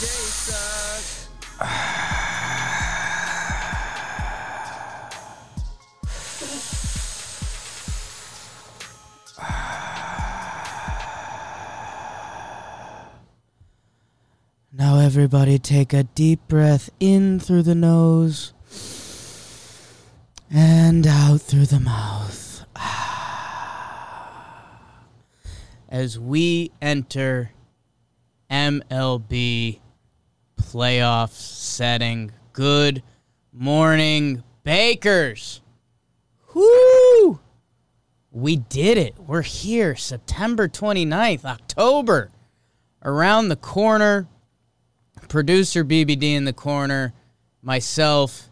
Jesus. Now everybody take a deep breath in through the nose and out through the mouth as we enter MLB playoff setting. Good morning, Bakers. Whoo! We did it. We're here, September 29th, October. Around the corner, producer BBD in the corner, myself,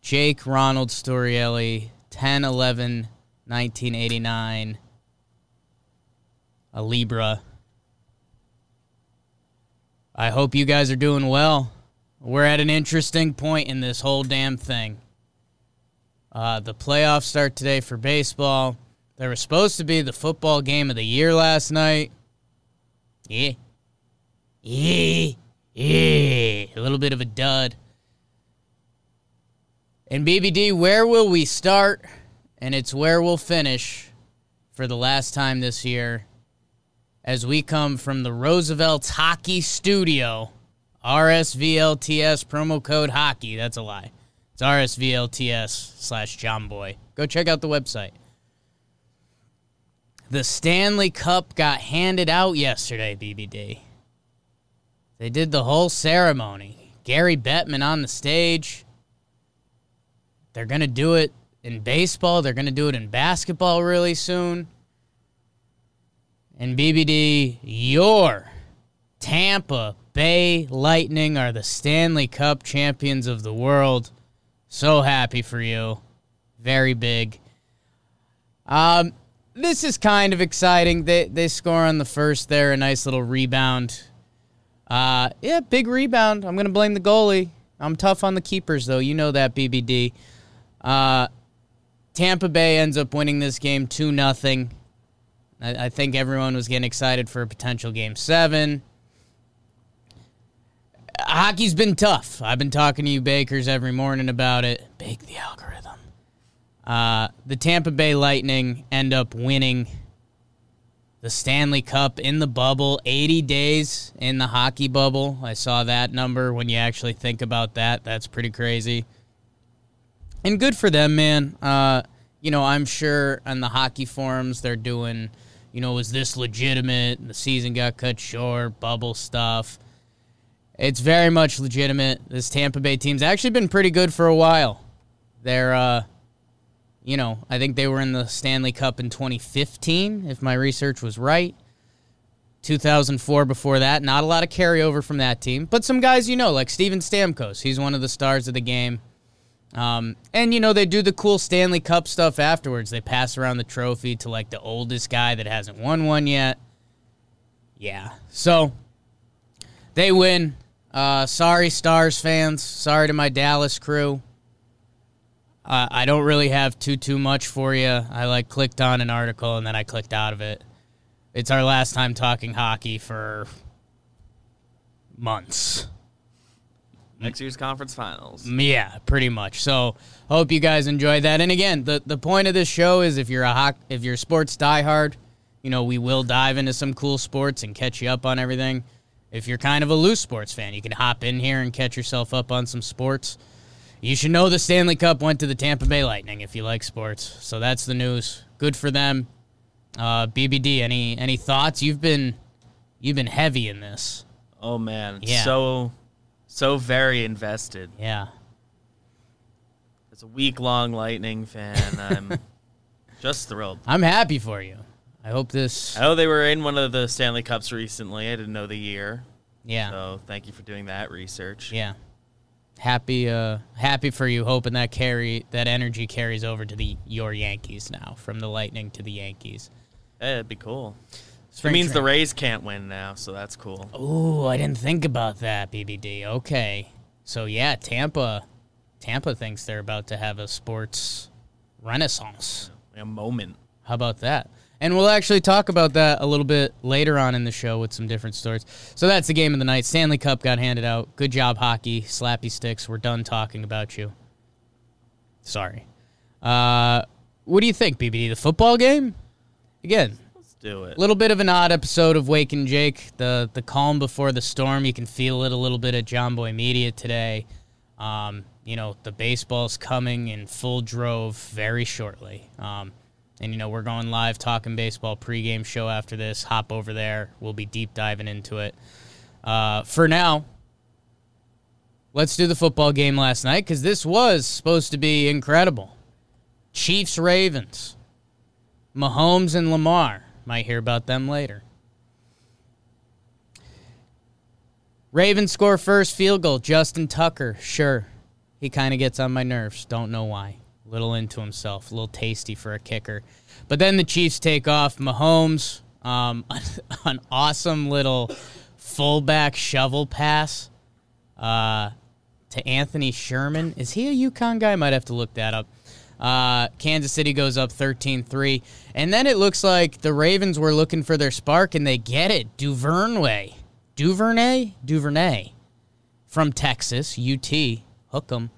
Jake Ronald Storielli, 10/11/1989, a Libra. I hope you guys are doing well. We're at an interesting point in this whole damn thing. The playoffs start today for baseball. There was supposed to be the football game of the year last night. A little bit of a dud. And BBD, where will we start? And it's where we'll finish for the last time this year, as we come from the Roosevelt's Hockey Studio. RSVLTS, promo code hockey. That's a lie. It's RSVLTS/JomBoy. Go check out the website. The Stanley Cup got handed out yesterday, BBD. They did the whole ceremony. Gary Bettman on the stage. They're going to do it in baseball. They're going to do it in basketball really soon. And BBD, your Tampa Bay Lightning are the Stanley Cup champions of the world. So happy for you. Very big. This is kind of exciting. They score on the first there, a nice little rebound. Yeah, big rebound. I'm going to blame the goalie. I'm tough on the keepers, though. You know that, BBD. Tampa Bay ends up winning this game 2-0. I think everyone was getting excited for a potential Game 7. Hockey's been tough. I've been talking to you Bakers every morning about it. Bake the algorithm. The Tampa Bay Lightning end up winning the Stanley Cup in the bubble. 80 days in the hockey bubble. I saw that number. When you actually think about that, that's pretty crazy. And good for them, man. You know, I'm sure on the hockey forums they're doing, you know, is this legitimate? The season got cut short, bubble stuff. It's very much legitimate. This Tampa Bay team's actually been pretty good for a while. They're, you know, I think they were in the Stanley Cup in 2015, if my research was right. 2004 before that. Not a lot of carryover from that team. But some guys you know, like Steven Stamkos. He's one of the stars of the game. And, you know, they do the cool Stanley Cup stuff afterwards. They pass around the trophy to, like, the oldest guy that hasn't won one yet. Yeah. So, they win. Sorry, Stars fans. Sorry to my Dallas crew. I don't really have too much for you. I, like, clicked on an article and then I clicked out of it. It's our last time talking hockey for months. Next year's conference finals. Yeah, pretty much. So, hope you guys enjoyed that. And again, the point of this show is if you're a sports diehard, you know, we will dive into some cool sports and catch you up on everything. If you're kind of a loose sports fan, you can hop in here and catch yourself up on some sports. You should know the Stanley Cup went to the Tampa Bay Lightning if you like sports. So that's the news. Good for them. BBD, any thoughts? You've been heavy in this. Oh man, yeah. So very invested. Yeah. As a week-long Lightning fan, I'm just thrilled. I'm happy for you. I hope they were in one of the Stanley Cups recently. I didn't know the year. Yeah. So thank you for doing that research. Yeah. Happy for you, hoping that energy carries over to your Yankees now, from the Lightning to the Yankees. Hey, that'd be cool. It means the Rays can't win now, so that's cool. Oh, I didn't think about that, BBD. Okay. So, yeah, Tampa thinks they're about to have a sports renaissance. A moment. How about that? And we'll actually talk about that a little bit later on in the show with some different stories. So that's the game of the night. Stanley Cup got handed out. Good job, hockey. Slappy sticks. We're done talking about you. Sorry. What do you think, BBD? The football game? Again. Let's do it. A little bit of an odd episode of Wake n Jake. The calm before the storm. You can feel it a little bit at John Boy Media today. You know, the baseball's coming in full drove very shortly. And, you know, we're going live, talking baseball pregame show after this. Hop over there. We'll be deep diving into it. For now, let's do the football game last night, because this was supposed to be incredible. Chiefs-Ravens. Mahomes and Lamar. Might hear about them later. Ravens score first field goal. Justin Tucker, sure. He kind of gets on my nerves. Don't know why. A little into himself. A little tasty for a kicker. But then the Chiefs take off. Mahomes, an awesome little fullback shovel pass to Anthony Sherman. Is he a UConn guy? Might have to look that up. Kansas City goes up 13-3. And then it looks like the Ravens were looking for their spark, and they get it. Duvernay from Texas, UT. Hook 'em.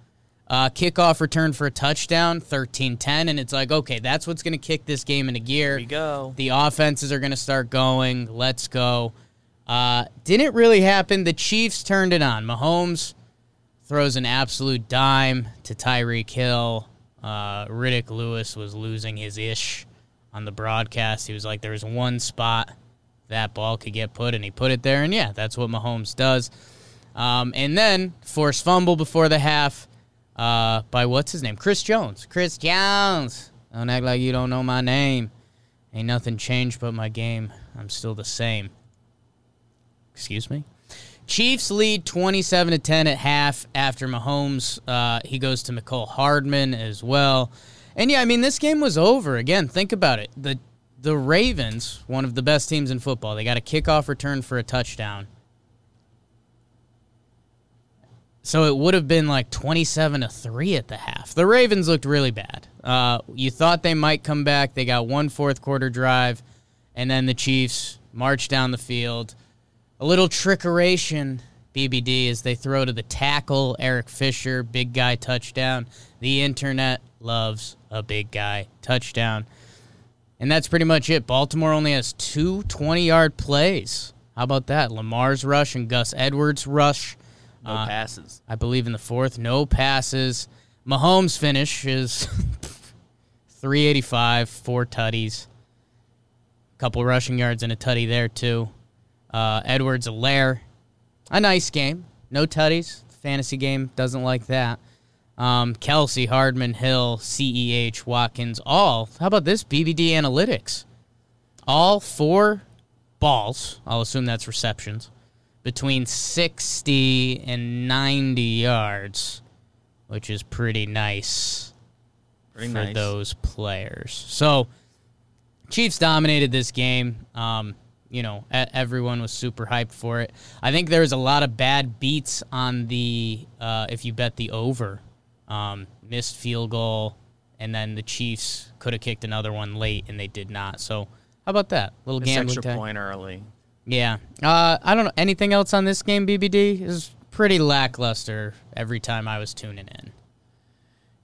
Kickoff return for a touchdown, 13-10, and it's like, okay, that's what's going to kick this game into gear. Here we go. The offenses are going to start going. Let's go. Didn't really happen. The Chiefs turned it on. Mahomes throws an absolute dime to Tyreek Hill. Riddick Lewis was losing his ish on the broadcast. He was like, there was one spot that ball could get put, and he put it there, and yeah, that's what Mahomes does. And then forced fumble before the half by what's his name? Chris Jones. Chris Jones. Don't act like you don't know my name. Ain't nothing changed but my game. I'm still the same. Excuse me? Chiefs lead 27-10 at half after Mahomes. He goes to McCole Hardman as well. And, yeah, I mean, this game was over. Again, think about it. The Ravens, one of the best teams in football, they got a kickoff return for a touchdown. So it would have been like 27-3 at the half. The Ravens looked really bad. You thought they might come back. They got one fourth-quarter drive, and then the Chiefs marched down the field. A little trickeration, BBD, as they throw to the tackle, Eric Fisher, big guy touchdown. The internet loves a big guy touchdown. And that's pretty much it. Baltimore only has two 20-yard plays. How about that? Lamar's rush and Gus Edwards' rush. No passes. I believe in the fourth. No passes. Mahomes' finish is 385, four tutties. A couple rushing yards and a tutty there, too. Edwards, a lair. A nice game. No tutties. Fantasy game. Doesn't like that. Kelsey, Hardman, Hill, C.E.H., Watkins, all. How about this? BBD analytics. All four balls. I'll assume that's receptions. Between 60 and 90 yards, which is pretty nice for those players. So, Chiefs dominated this game. You know, everyone was super hyped for it. I think there was a lot of bad beats on the, if you bet the over, missed field goal, and then the Chiefs could have kicked another one late, and they did not. So, how about that? Little gambling extra point early. Yeah. I don't know. Anything else on this game, BBD? It was pretty lackluster every time I was tuning in.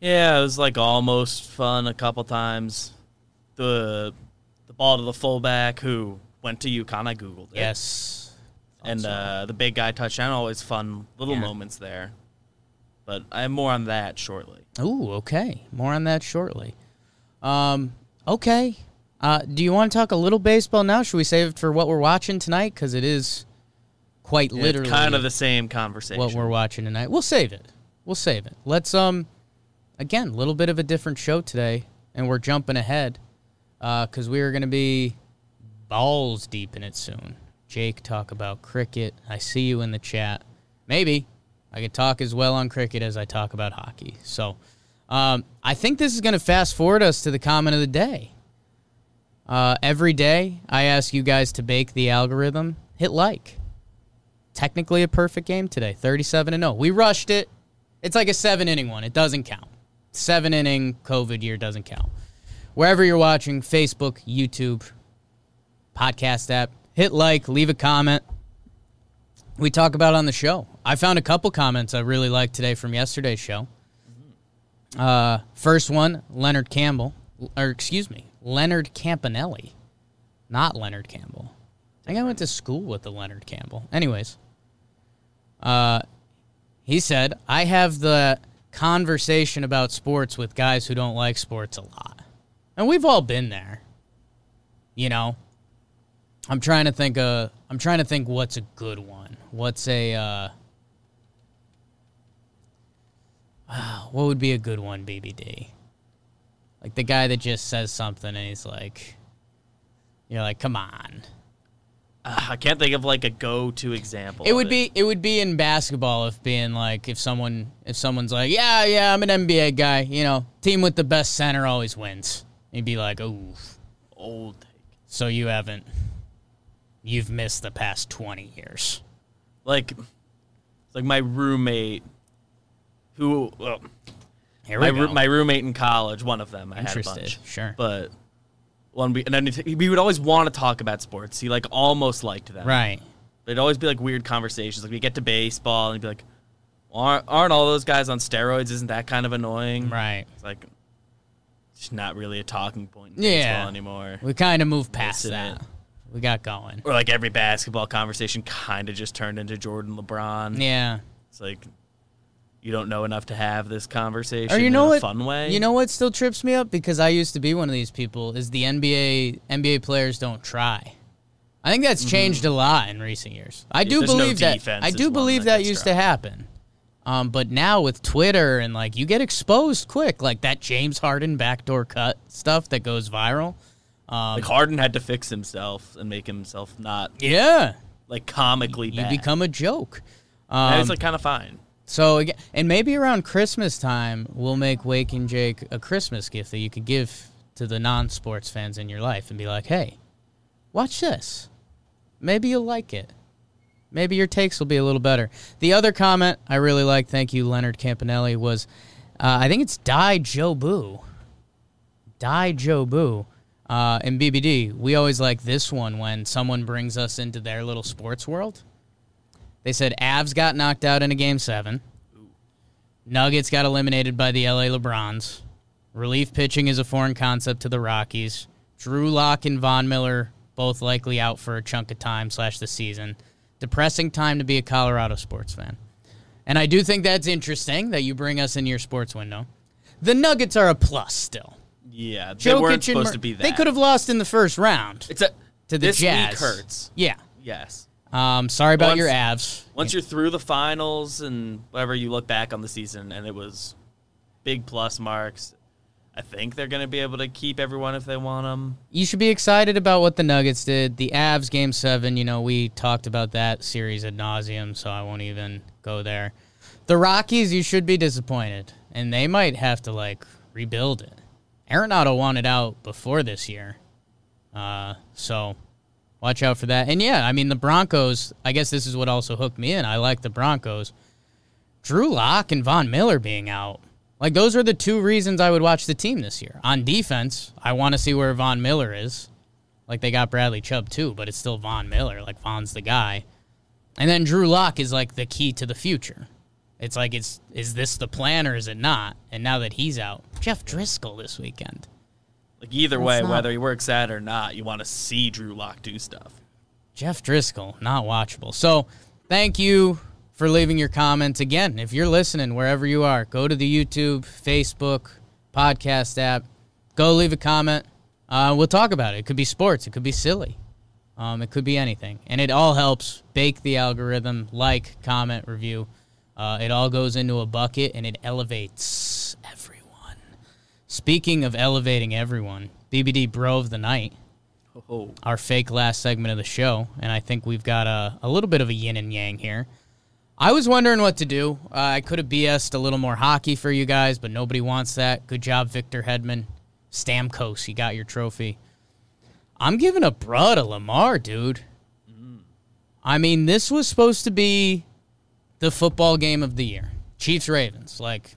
Yeah, it was like almost fun a couple times. The ball to the fullback who went to UConn. I Googled it. Yes. And the big guy touchdown, always fun little moments there. But I have more on that shortly. Ooh, okay. More on that shortly. Okay. Do you want to talk a little baseball now? Should we save it for what we're watching tonight? Because it is quite literally kind of the same conversation. What we're watching tonight. We'll save it. We'll save it. Let's, again, a little bit of a different show today, and we're jumping ahead because we are going to be balls deep in it soon. Jake talk about cricket. I see you in the chat. Maybe I could talk as well on cricket as I talk about hockey. So I think this is going to fast forward us to the comment of the day. Every day I ask you guys to bake the algorithm. Hit like. Technically a perfect game today, 37-0. We rushed it. It's like a 7-inning one. It doesn't count. 7-inning COVID year doesn't count. Wherever you're watching, Facebook, YouTube, podcast app, hit like, leave a comment. We talk about it on the show. I found a couple comments I really liked today from yesterday's show. First one, Leonard Campanelli, not Leonard Campbell. I think I went to school with the Leonard Campbell. Anyways, he said, I have the conversation about sports with guys who don't like sports a lot. And we've all been there. You know, I'm trying to think what's a good one. What's a, what would be a good one, BBD? Like the guy that just says something and he's like, you're like, come on. I can't think of like a go-to example. It would be in basketball if someone's like, yeah, I'm an NBA guy, you know, team with the best center always wins. You'd be like, ooh, old take. So you've missed the past 20 years. Like my roommate, who my roommate in college, one of them. I had a bunch, sure, but. We would always want to talk about sports. He, like, almost liked that. Right. But it'd always be, like, weird conversations. Like, we'd get to baseball, and he'd be like, well, aren't all those guys on steroids? Isn't that kind of annoying? Right. It's, like, it's not really a talking point in baseball anymore. We kind of moved past that. We got going. Or, like, every basketball conversation kind of just turned into Jordan LeBron. Yeah. It's, like, you don't know enough to have this conversation in a fun way. You know what still trips me up? Because I used to be one of these people, is the NBA players don't try. I think that's changed a lot in recent years. I do believe that used to happen. But now with Twitter and, like, you get exposed quick. Like that James Harden backdoor cut stuff that goes viral. Like Harden had to fix himself and make himself not like comically bad. You become a joke. It's like kind of fine. So, and maybe around Christmas time, we'll make Wake n Jake a Christmas gift that you could give to the non-sports fans in your life and be like, hey, watch this. Maybe you'll like it. Maybe your takes will be a little better. The other comment I really liked, thank you, Leonard Campanelli, was I think it's Die Joe Boo. Die Joe Boo. In BBD, we always like this one when someone brings us into their little sports world. They said Avs got knocked out in a Game 7. Nuggets got eliminated by the L.A. LeBrons. Relief pitching is a foreign concept to the Rockies. Drew Lock and Von Miller both likely out for a chunk of time / the season. Depressing time to be a Colorado sports fan. And I do think that's interesting that you bring us into your sports window. The Nuggets are a plus still. Yeah, they weren't supposed to be that. They could have lost in the first round to the Jazz. This week hurts. Yeah. Yes. Sorry about your Avs. Once you're through the finals and whatever, you look back on the season, and it was big plus marks. I think they're going to be able to keep everyone if they want them. You should be excited about what the Nuggets did. The Avs Game 7, you know, we talked about that series ad nauseum, so I won't even go there. The Rockies, you should be disappointed, and they might have to, like, rebuild it. Arenado wanted out before this year, so... watch out for that. And, yeah, I mean, the Broncos, I guess this is what also hooked me in. I like the Broncos. Drew Lock and Von Miller being out. Like, those are the two reasons I would watch the team this year. On defense, I want to see where Von Miller is. Like, they got Bradley Chubb, too, but it's still Von Miller. Like, Von's the guy. And then Drew Lock is, like, the key to the future. It's like, is this the plan or is it not? And now that he's out, Jeff Driscoll this weekend. Like either way, whether he works out or not, you want to see Drew Lock do stuff. Jeff Driscoll, not watchable. So thank you for leaving your comments. Again, if you're listening, wherever you are, go to the YouTube, Facebook, podcast app. Go leave a comment. We'll talk about it. It could be sports. It could be silly. It could be anything. And it all helps bake the algorithm, like, comment, review. It all goes into a bucket, and it elevates everyone. Speaking of elevating everyone, BBD Bro of the Night our fake last segment of the show, and I think we've got a little bit of a yin and yang here. I was wondering what to do. I could have BS'd a little more hockey for you guys, but nobody wants that. Good job, Victor Hedman. Stamkos, you got your trophy. I'm giving a bruh to Lamar, dude. I mean, this was supposed to be the football game of the year. Chiefs-Ravens, like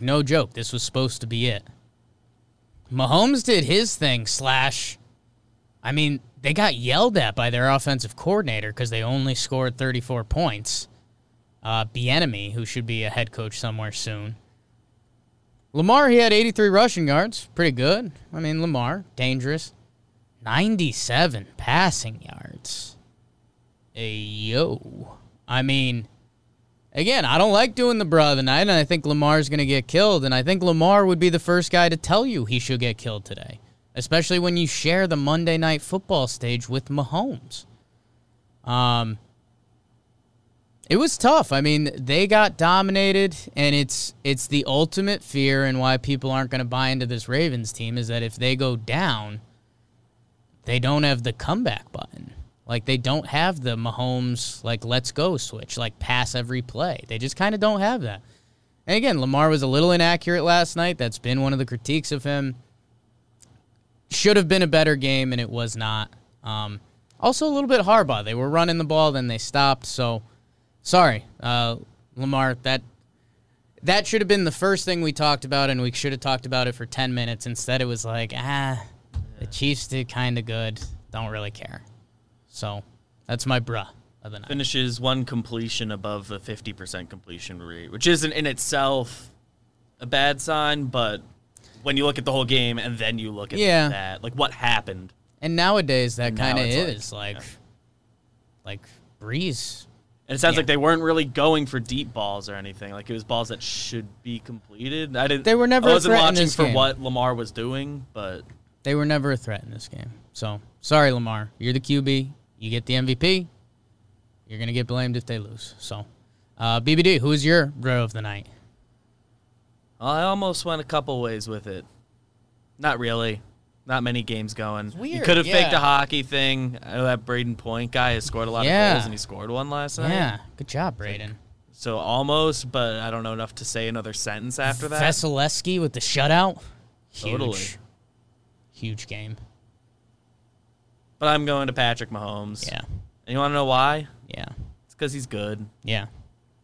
no joke. This was supposed to be it. Mahomes did his thing, I mean, they got yelled at by their offensive coordinator because they only scored 34 points. Bieniemy, who should be a head coach somewhere soon. Lamar, he had 83 rushing yards. Pretty good. I mean, Lamar, dangerous. 97 passing yards. Ayo. I mean, again, I don't like doing the bruh tonight, and I think Lamar's going to get killed, and I think Lamar would be the first guy to tell you he should get killed today, especially when you share the Monday Night Football stage with Mahomes. It was tough. I mean, they got dominated, and it's the ultimate fear and why people aren't going to buy into this Ravens team is that if they go down, they don't have the comeback button. Like, they don't have the Mahomes, let's go switch, pass every play. They just kind of don't have that. And again, Lamar was a little inaccurate last night. That's been one of the critiques of him. Should have been a better game, and it was not. Also, a little bit Harbaugh. They were running the ball, then they stopped. So, sorry, Lamar. That should have been the first thing we talked about, and we should have talked about it for 10 minutes. Instead, it was like, the Chiefs did kind of good. Don't really care. So, that's my bruh of the night. Finishes one completion above the 50% completion rate, which isn't in itself a bad sign, but when you look at the whole game and then you look at that, what happened. And nowadays, that kind of is like Breeze. And it sounds like they weren't really going for deep balls or anything. Like, it was balls that should be completed. They were never a threat in this game. I wasn't watching for what Lamar was doing, but they were never a threat in this game. So, sorry, Lamar. You're the QB. You get the MVP. You're going to get blamed if they lose. So, BBD, who's your bro of the night? I almost went a couple ways with it. Not really. Not many games going. Weird, you could have faked a hockey thing. I know that Braden Point guy has scored a lot of goals, and he scored one last night. Yeah, good job, Braden. So almost, but I don't know enough to say another sentence after that. Veseleski with the shutout. Huge. Totally. Huge game. But I'm going to Patrick Mahomes. Yeah. And you want to know why? Yeah. It's because he's good. Yeah.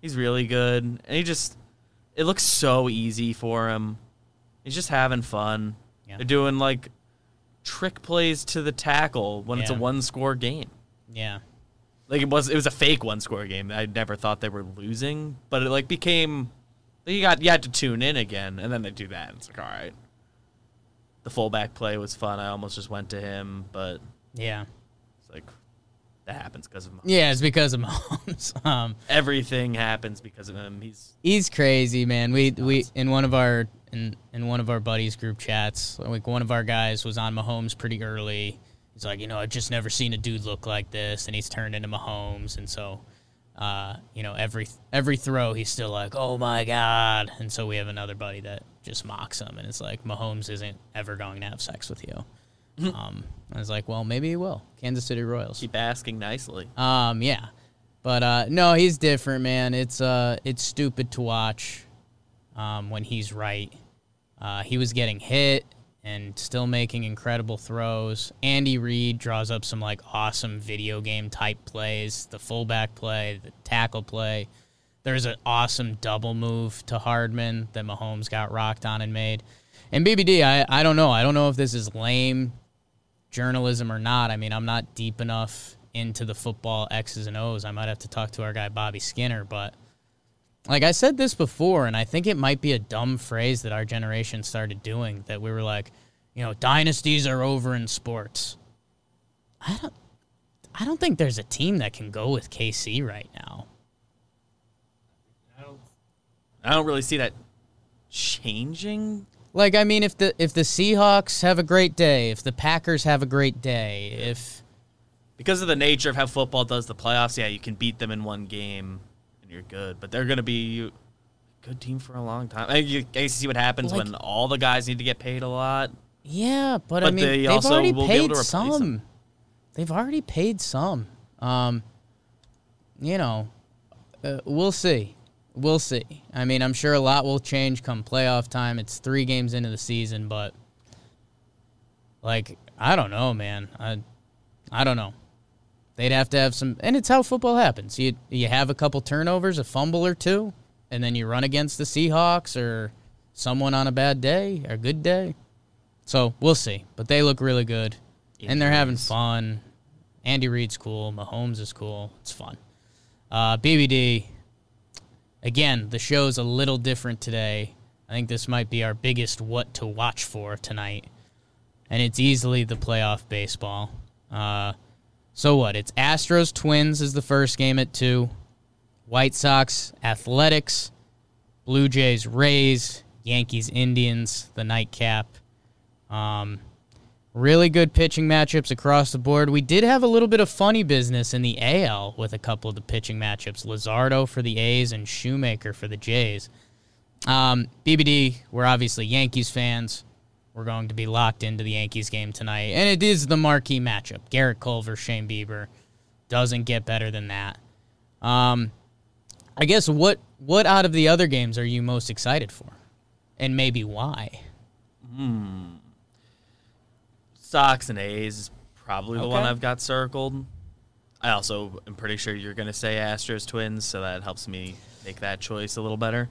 He's really good. And he just, it looks so easy for him. He's just having fun. Yeah. They're doing, trick plays to the tackle when it's a one-score game. Yeah. It was a fake one-score game. I never thought they were losing. But it, became, you had to tune in again. And then they do that. And it's all right. The fullback play was fun. I almost just went to him, but... Yeah. It's that happens because of Mahomes. Yeah, it's because of Mahomes. Everything happens because of him. He's crazy, man. We in one of our buddies' group chats, one of our guys was on Mahomes pretty early. He's like, I've just never seen a dude look like this, and he's turned into Mahomes, and so every throw he's still like, oh my God. And so we have another buddy that just mocks him, and it's like, Mahomes isn't ever going to have sex with you. I was like, well, maybe he will. Kansas City Royals. Keep asking nicely. Yeah. But, no, he's different, man. It's stupid to watch when he's right. He was getting hit and still making incredible throws. Andy Reid draws up some, awesome video game-type plays. The fullback play, the tackle play. There's an awesome double move to Hardman that Mahomes got rocked on and made. And BBD, I don't know. I don't know if this is lame journalism or not. I mean, I'm not deep enough into the football X's and O's. I might have to talk to our guy Bobby Skinner, but I said this before, and I think it might be a dumb phrase that our generation started doing, that we were dynasties are over in sports. I don't think there's a team that can go with KC right now. I don't really see that changing. If the Seahawks have a great day, if the Packers have a great day, because of the nature of how football does the playoffs, you can beat them in one game and you're good. But they're going to be a good team for a long time. I see what happens when all the guys need to get paid a lot. Yeah, but I mean, they've already paid some. They've already paid some. You know, we'll see. We'll see. I mean, I'm sure a lot will change come playoff time. It's 3 games into the season, but, like, I don't know, man. I don't know. They'd have to have some, and it's how football happens. You have a couple turnovers, a fumble or two, and then you run against the Seahawks or someone on a bad day or a good day. So we'll see. But they look really good, and they're having fun. Andy Reid's cool. Mahomes is cool. It's fun. BBD, again, the show's a little different today. I think this might be our biggest what to watch for tonight, and it's easily the playoff baseball. So what? It's Astros-Twins is the first game at 2. White Sox-Athletics. Blue Jays-Rays. Yankees-Indians, the nightcap. Really good pitching matchups across the board. We did have a little bit of funny business in the AL with a couple of the pitching matchups. Lizardo for the A's and Shoemaker for the Jays. BBD, we're obviously Yankees fans. We're going to be locked into the Yankees game tonight. And it is the marquee matchup. Garrett Cole versus Shane Bieber. Doesn't get better than that. I guess what out of the other games are you most excited for? And maybe why? Sox and A's is probably the one I've got circled. I also am pretty sure you're going to say Astros Twins, so that helps me make that choice a little better.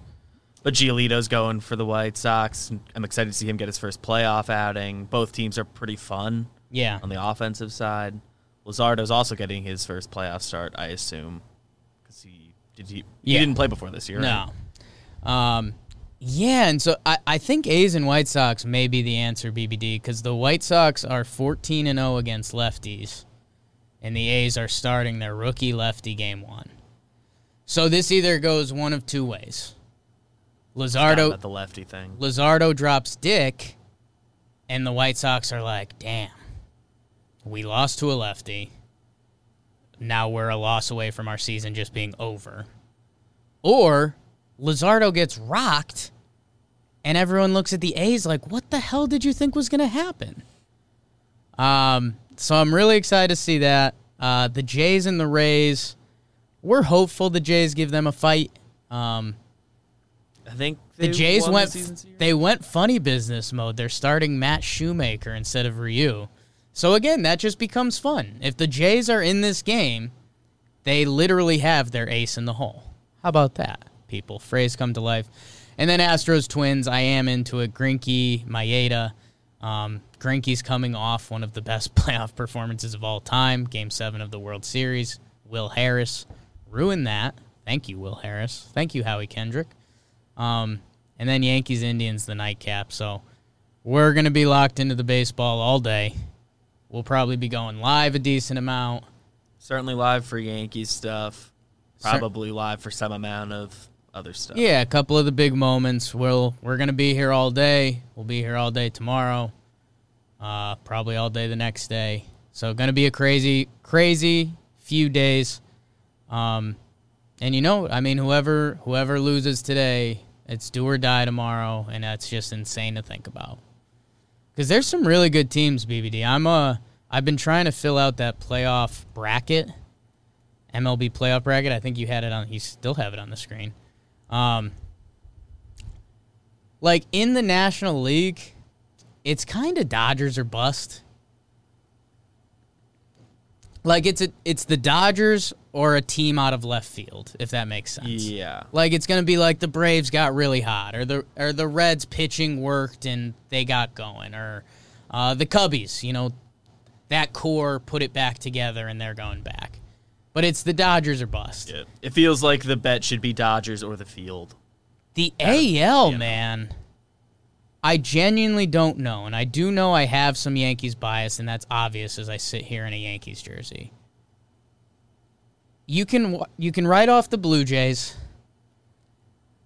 But Giolito's going for the White Sox. I'm excited to see him get his first playoff outing. Both teams are pretty fun on the offensive side. Lizardo's also getting his first playoff start, I assume, because he didn't play before this year. No. Right? Yeah, and so I think A's and White Sox may be the answer, BBD, because the White Sox are 14-0 against lefties, and the A's are starting their rookie lefty game 1. So this either goes one of two ways. Lizardo, the lefty thing. Lizardo drops Dick, and the White Sox are like, damn, we lost to a lefty. Now we're a loss away from our season just being over. Or Lizardo gets rocked, and everyone looks at the A's like, what the hell did you think was going to happen? So I'm really excited to see that. The Jays and the Rays, we're hopeful the Jays give them a fight. I think the Jays went funny business mode. They're starting Matt Shoemaker instead of Ryu. So, again, that just becomes fun. If the Jays are in this game, they literally have their ace in the hole. How about that, people? Phrase come to life. And then Astros Twins, I am into it. Greinke, Maeda. Greinke's coming off one of the best playoff performances of all time, Game 7 of the World Series. Will Harris ruined that. Thank you, Will Harris. Thank you, Howie Kendrick. And then Yankees, Indians, the nightcap. So we're going to be locked into the baseball all day. We'll probably be going live a decent amount. Certainly live for Yankees stuff. Probably live for some amount of other stuff. Yeah, a couple of the big moments. We're going to be here all day. We'll be here all day tomorrow. Probably all day the next day. So going to be a crazy, crazy few days. And, you know, I mean, whoever loses today, it's do or die tomorrow, and that's just insane to think about. Because there's some really good teams, BBD. I've been trying to fill out that playoff bracket, MLB playoff bracket. I think you had it on. You still have it on the screen. Like, in the National League, it's kind of Dodgers or bust. Like, it's the Dodgers or a team out of left field, if that makes sense. Yeah. Like, it's going to be like the Braves got really hot, or the Reds pitching worked and they got going, or the Cubbies, you know, that core put it back together and they're going back. But it's the Dodgers or bust. Yeah. It feels like the bet should be Dodgers or the field. The AL, man, I genuinely don't know, and I do know I have some Yankees bias, and that's obvious as I sit here in a Yankees jersey. You can write off the Blue Jays.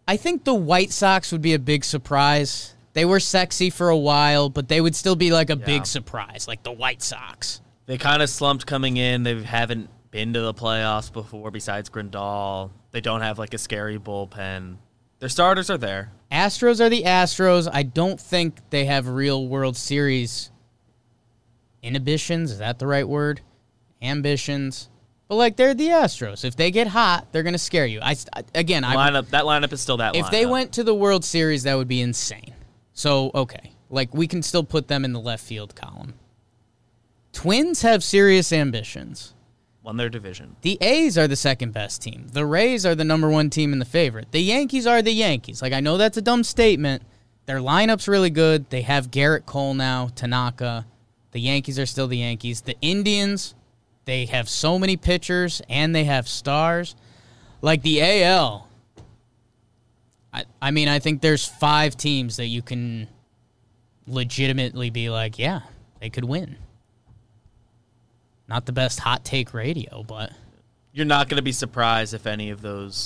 I think the White Sox would be a big surprise. They were sexy for a while, but they would still be like a big surprise, like the White Sox. They kind of slumped coming in. They haven't been to the playoffs before besides Grindal. They don't have like a scary bullpen. Their starters are there. Astros are the Astros. I don't think they have real World Series inhibitions. Is that the right word? Ambitions. But, like, they're the Astros. If they get hot, they're going to scare you. That lineup is still that lineup. If they went to the World Series, that would be insane. So, okay. Like, we can still put them in the left field column. Twins have serious ambitions. Won their division. The A's are the second-best team. The Rays are the number 1 team and the favorite. The Yankees are the Yankees. Like, I know that's a dumb statement. Their lineup's really good. They have Garrett Cole now, Tanaka. The Yankees are still the Yankees. The Indians... they have so many pitchers, and they have stars. Like the AL, I mean, I think there's 5 teams that you can legitimately be like, yeah, they could win. Not the best hot take radio, but... you're not going to be surprised if any of those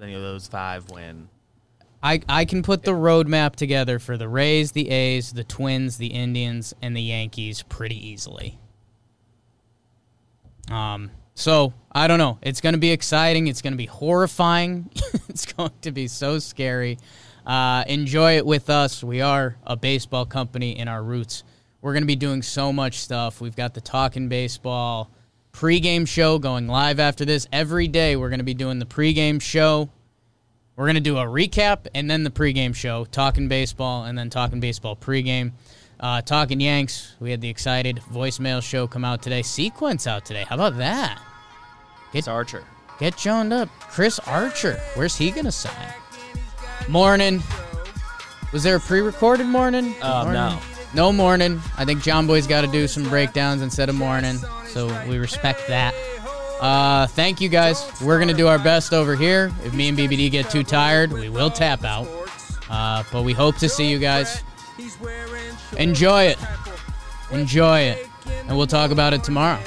5 win. I can put the roadmap together for the Rays, the A's, the Twins, the Indians, and the Yankees pretty easily. So, I don't know. It's going to be exciting. It's going to be horrifying. It's going to be so scary. Enjoy it with us. We are a baseball company in our roots. We're going to be doing so much stuff. We've got the Talkin' Baseball pregame show going live after this. Every day we're going to be doing the pregame show. We're going to do a recap and then the pregame show. Talkin' Baseball and then Talkin' Baseball pregame. Talking Yanks, we had the excited voicemail show come out today. Sequence out today. How about that? Chris Archer. Get joned up. Chris Archer. Where's he going to sign? Morning. Was there a pre-recorded morning? No. No morning. I think John Boy's got to do some breakdowns instead of morning, so we respect that. Thank you, guys. We're going to do our best over here. If me and BBD get too tired, we will tap out. But we hope to see you guys. Enjoy it. Enjoy it. And we'll talk about it tomorrow.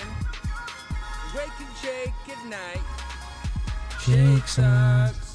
Wake n Jake at night. Jake's